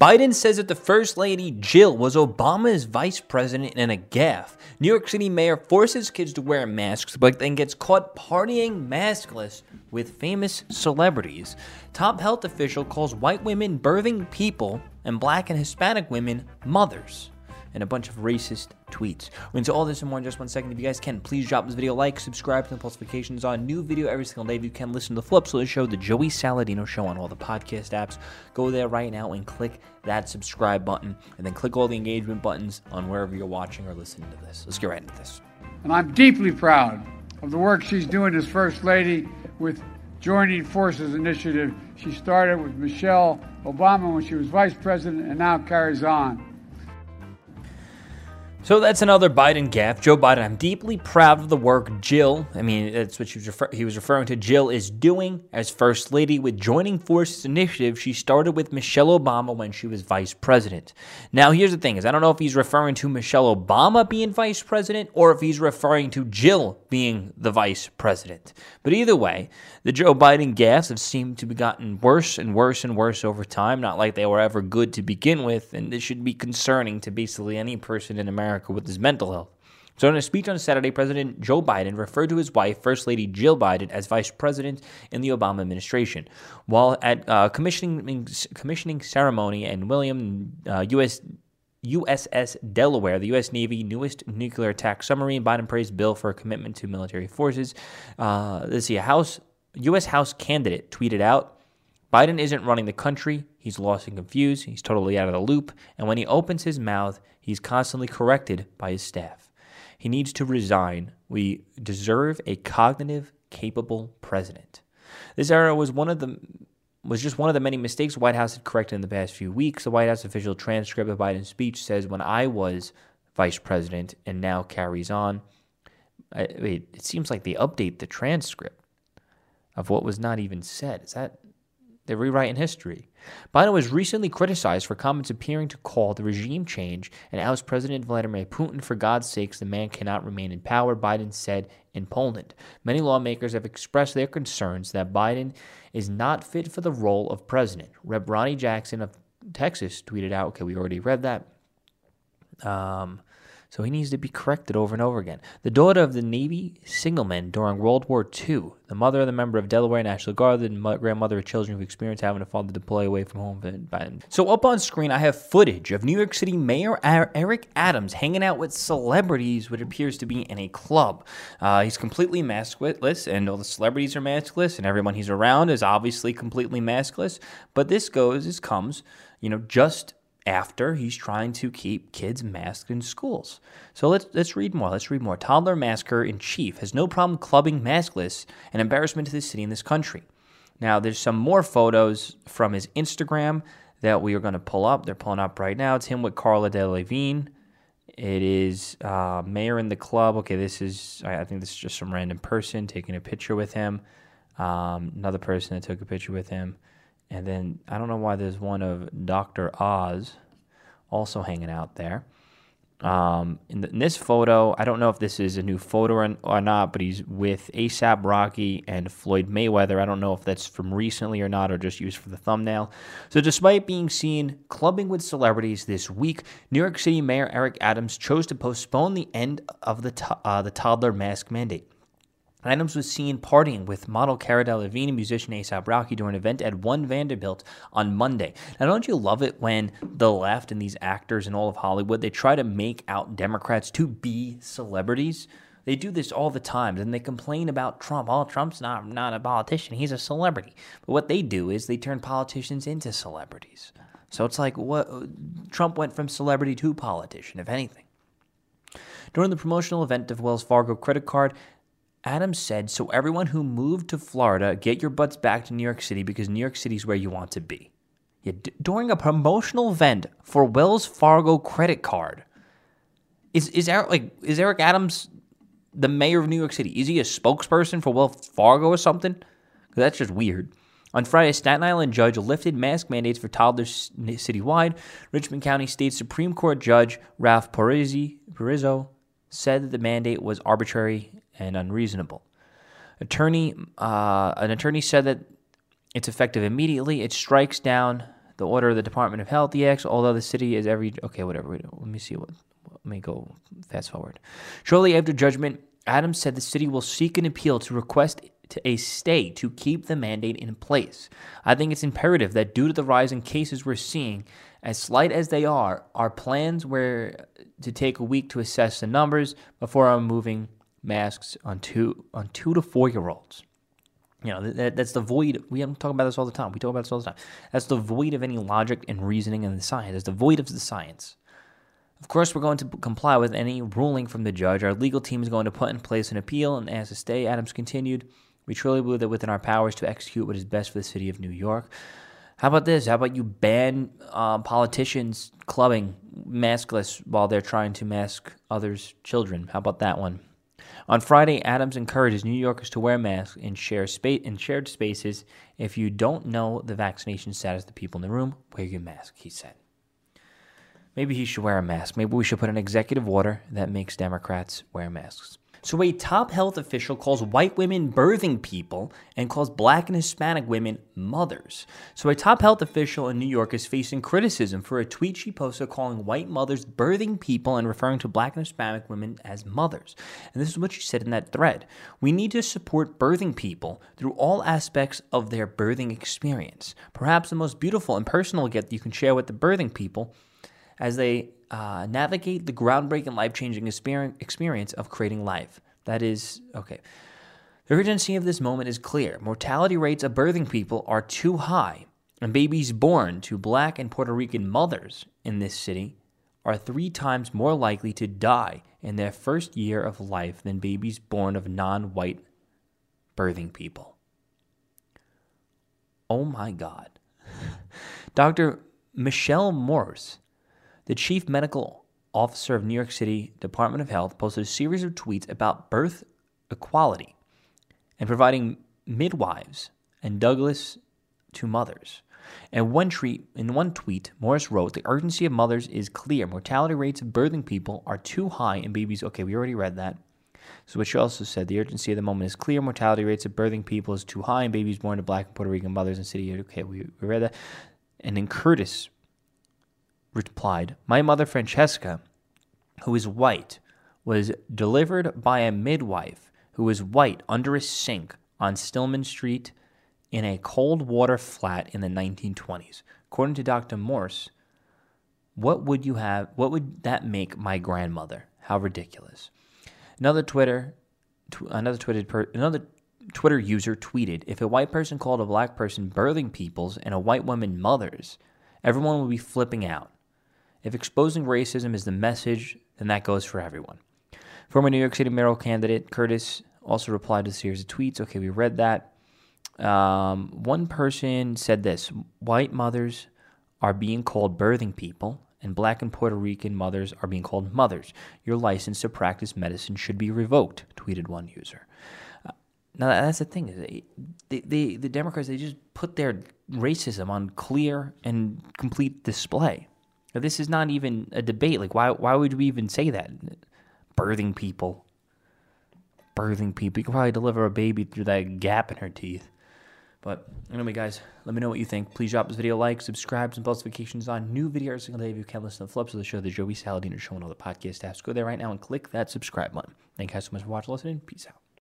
Biden says that the First Lady, Jill, was Obama's vice president in a gaffe. New York City mayor forces kids to wear masks, but then gets caught partying maskless with famous celebrities. Top health official calls white women birthing people and black and Hispanic women mothers. And a bunch of racist tweets. We're into all this and more in just one second. If you guys can, please drop this video a like, subscribe to the post notifications on new video every single day. If you can, listen to the Flip Solution Show, the Joey Saladino Show on all the podcast apps. Go there right now and click that subscribe button, and then click all the engagement buttons on wherever you're watching or listening to this. Let's get right into this. And I'm deeply proud of the work she's doing as First Lady with Joining Forces Initiative. She started with Michelle Obama when she was vice president and now carries on. So that's another Biden gaffe. Joe Biden, I'm deeply proud of the work Jill, I mean, that's what he was referring to, Jill is doing as First Lady with Joining Forces Initiative. She started with Michelle Obama when she was vice president. Now, here's the thing is, I don't know if he's referring to Michelle Obama being vice president or if he's referring to Jill being the vice president. But either way, the Joe Biden gaffes have seemed to be gotten worse and worse and worse over time, not like they were ever good to begin with, and this should be concerning to basically any person in America with his mental health. So in a speech on Saturday, President Joe Biden referred to his wife, First Lady Jill Biden, as vice president in the Obama administration. While at commissioning ceremony in USS Delaware, the U.S. Navy newest nuclear attack submarine, Biden praised Bill for a commitment to military forces. U.S. House candidate tweeted out, "Biden isn't running the country. He's lost and confused. He's totally out of the loop. And when he opens his mouth, he's constantly corrected by his staff. He needs to resign. We deserve a cognitive, capable president." This error was just one of the many mistakes the White House had corrected in the past few weeks. The White House official transcript of Biden's speech says, "When I was vice president," and now carries on. It seems like they update the transcript of what was not even said. Is that... they're rewriting history. Biden was recently criticized for comments appearing to call the regime change and oust President Vladimir Putin. "For God's sakes, the man cannot remain in power," Biden said in Poland. Many lawmakers have expressed their concerns that Biden is not fit for the role of president. Rep. Ronnie Jackson of Texas tweeted out, okay, we already read that. So he needs to be corrected over and over again. The daughter of the Navy signalman during World War II, the mother of the member of Delaware National Guard, the grandmother of children who experienced having to follow the deploy away from home. So up on screen, I have footage of New York City Mayor Eric Adams hanging out with celebrities, which appears to be in a club. He's completely maskless, and all the celebrities are maskless, and everyone he's around is obviously completely maskless. But this comes, you know, just after he's trying to keep kids masked in schools. So let's read more. Toddler masker in chief has no problem clubbing maskless, an embarrassment to this city and this country. Now, there's some more photos from his Instagram that we are going to pull up. They're pulling up right now. It's him with Carla Delevingne. It is mayor in the club. Okay, I think this is just some random person taking a picture with him. Another person that took a picture with him. And then, I don't know why there's one of Dr. Oz also hanging out there. In this photo, I don't know if this is a new photo or not, but he's with A$AP Rocky and Floyd Mayweather. I don't know if that's from recently or not, or just used for the thumbnail. So despite being seen clubbing with celebrities this week, New York City Mayor Eric Adams chose to postpone the end of the toddler mask mandate. Adams was seen partying with model Carla Delevingne and musician A$AP Rocky during an event at One Vanderbilt on Monday. Now, don't you love it when the left and these actors and all of Hollywood, they try to make out Democrats to be celebrities? They do this all the time, and they complain about Trump. Oh, Trump's not a politician. He's a celebrity. But what they do is they turn politicians into celebrities. So it's like what Trump went from celebrity to politician, if anything. During the promotional event of Wells Fargo credit card, Adams said, "So everyone who moved to Florida, get your butts back to New York City because New York City's where you want to be." Yeah, during a promotional event for Wells Fargo credit card, is Eric Adams the mayor of New York City? Is he a spokesperson for Wells Fargo or something? That's just weird. On Friday, Staten Island judge lifted mask mandates for toddlers citywide. Richmond County State Supreme Court Judge Ralph Parisi said that the mandate was arbitrary and unreasonable. An attorney said that it's effective immediately. It strikes down the order of the Department of Health, the Acts, although the city is every... Okay, whatever. Let me see what... Let me go fast forward. Shortly after judgment, Adams said the city will seek an appeal to request a stay to keep the mandate in place. I think it's imperative that due to the rise in cases we're seeing, as slight as they are, our plans were to take a week to assess the numbers before moving masks on 2 to 4-year-olds. You know, that's the void. We talk about this all the time. We talk about this all the time. That's the void of any logic and reasoning in the science. That's the void of the science. Of course, we're going to comply with any ruling from the judge. Our legal team is going to put in place an appeal and ask to stay, Adams continued. We truly believe that within our powers to execute what is best for the city of New York. How about this? How about you ban politicians clubbing maskless while they're trying to mask others' children? How about that one? On Friday, Adams encourages New Yorkers to wear masks and share space in shared spaces. If you don't know the vaccination status of the people in the room, wear your mask, he said. Maybe he should wear a mask. Maybe we should put an executive order that makes Democrats wear masks. So a top health official calls white women birthing people and calls black and Hispanic women mothers. So a top health official in New York is facing criticism for a tweet she posted calling white mothers birthing people and referring to black and Hispanic women as mothers. And this is what she said in that thread. We need to support birthing people through all aspects of their birthing experience. Perhaps the most beautiful and personal gift you can share with the birthing people as they navigate the groundbreaking, life-changing experience of creating life. That is, okay. The urgency of this moment is clear. Mortality rates of birthing people are too high, and babies born to black and Puerto Rican mothers in this city are 3 times more likely to die in their first year of life than babies born of non-white birthing people. Oh my God. Dr. Michelle Morse, the chief medical officer of New York City Department of Health, posted a series of tweets about birth equality and providing midwives and Douglas to mothers. And in one tweet, Morris wrote, "The urgency of mothers is clear. Mortality rates of birthing people are too high in babies." Okay, we already read that. So what she also said, the urgency of the moment is clear. Mortality rates of birthing people is too high in babies born to black and Puerto Rican mothers in city. Okay, we read that. And then Curtis replied, "My mother, Francesca, who is white, was delivered by a midwife who is white under a sink on Stillman Street in a cold water flat in the 1920s. According to Dr. Morse, what would that make my grandmother? How ridiculous." Another Twitter user tweeted, "If a white person called a black person birthing peoples and a white woman mothers, everyone would be flipping out. If exposing racism is the message, then that goes for everyone." Former New York City mayoral candidate Curtis also replied to a series of tweets. Okay, we read that. One person said this, "White mothers are being called birthing people, and black and Puerto Rican mothers are being called mothers. Your license to practice medicine should be revoked," tweeted one user. Now, that's the thing. The Democrats, they just put their racism on clear and complete display. Now, this is not even a debate. Like, why would we even say that? Birthing people. Birthing people. You can probably deliver a baby through that gap in her teeth. But anyway, guys, let me know what you think. Please drop this video a like, subscribe, and post notifications on new videos every single day. If you can't listen to the flips of the show, the Joey Saladino Show and all the podcast apps, go there right now and click that subscribe button. Thank you guys so much for watching, listening. Peace out.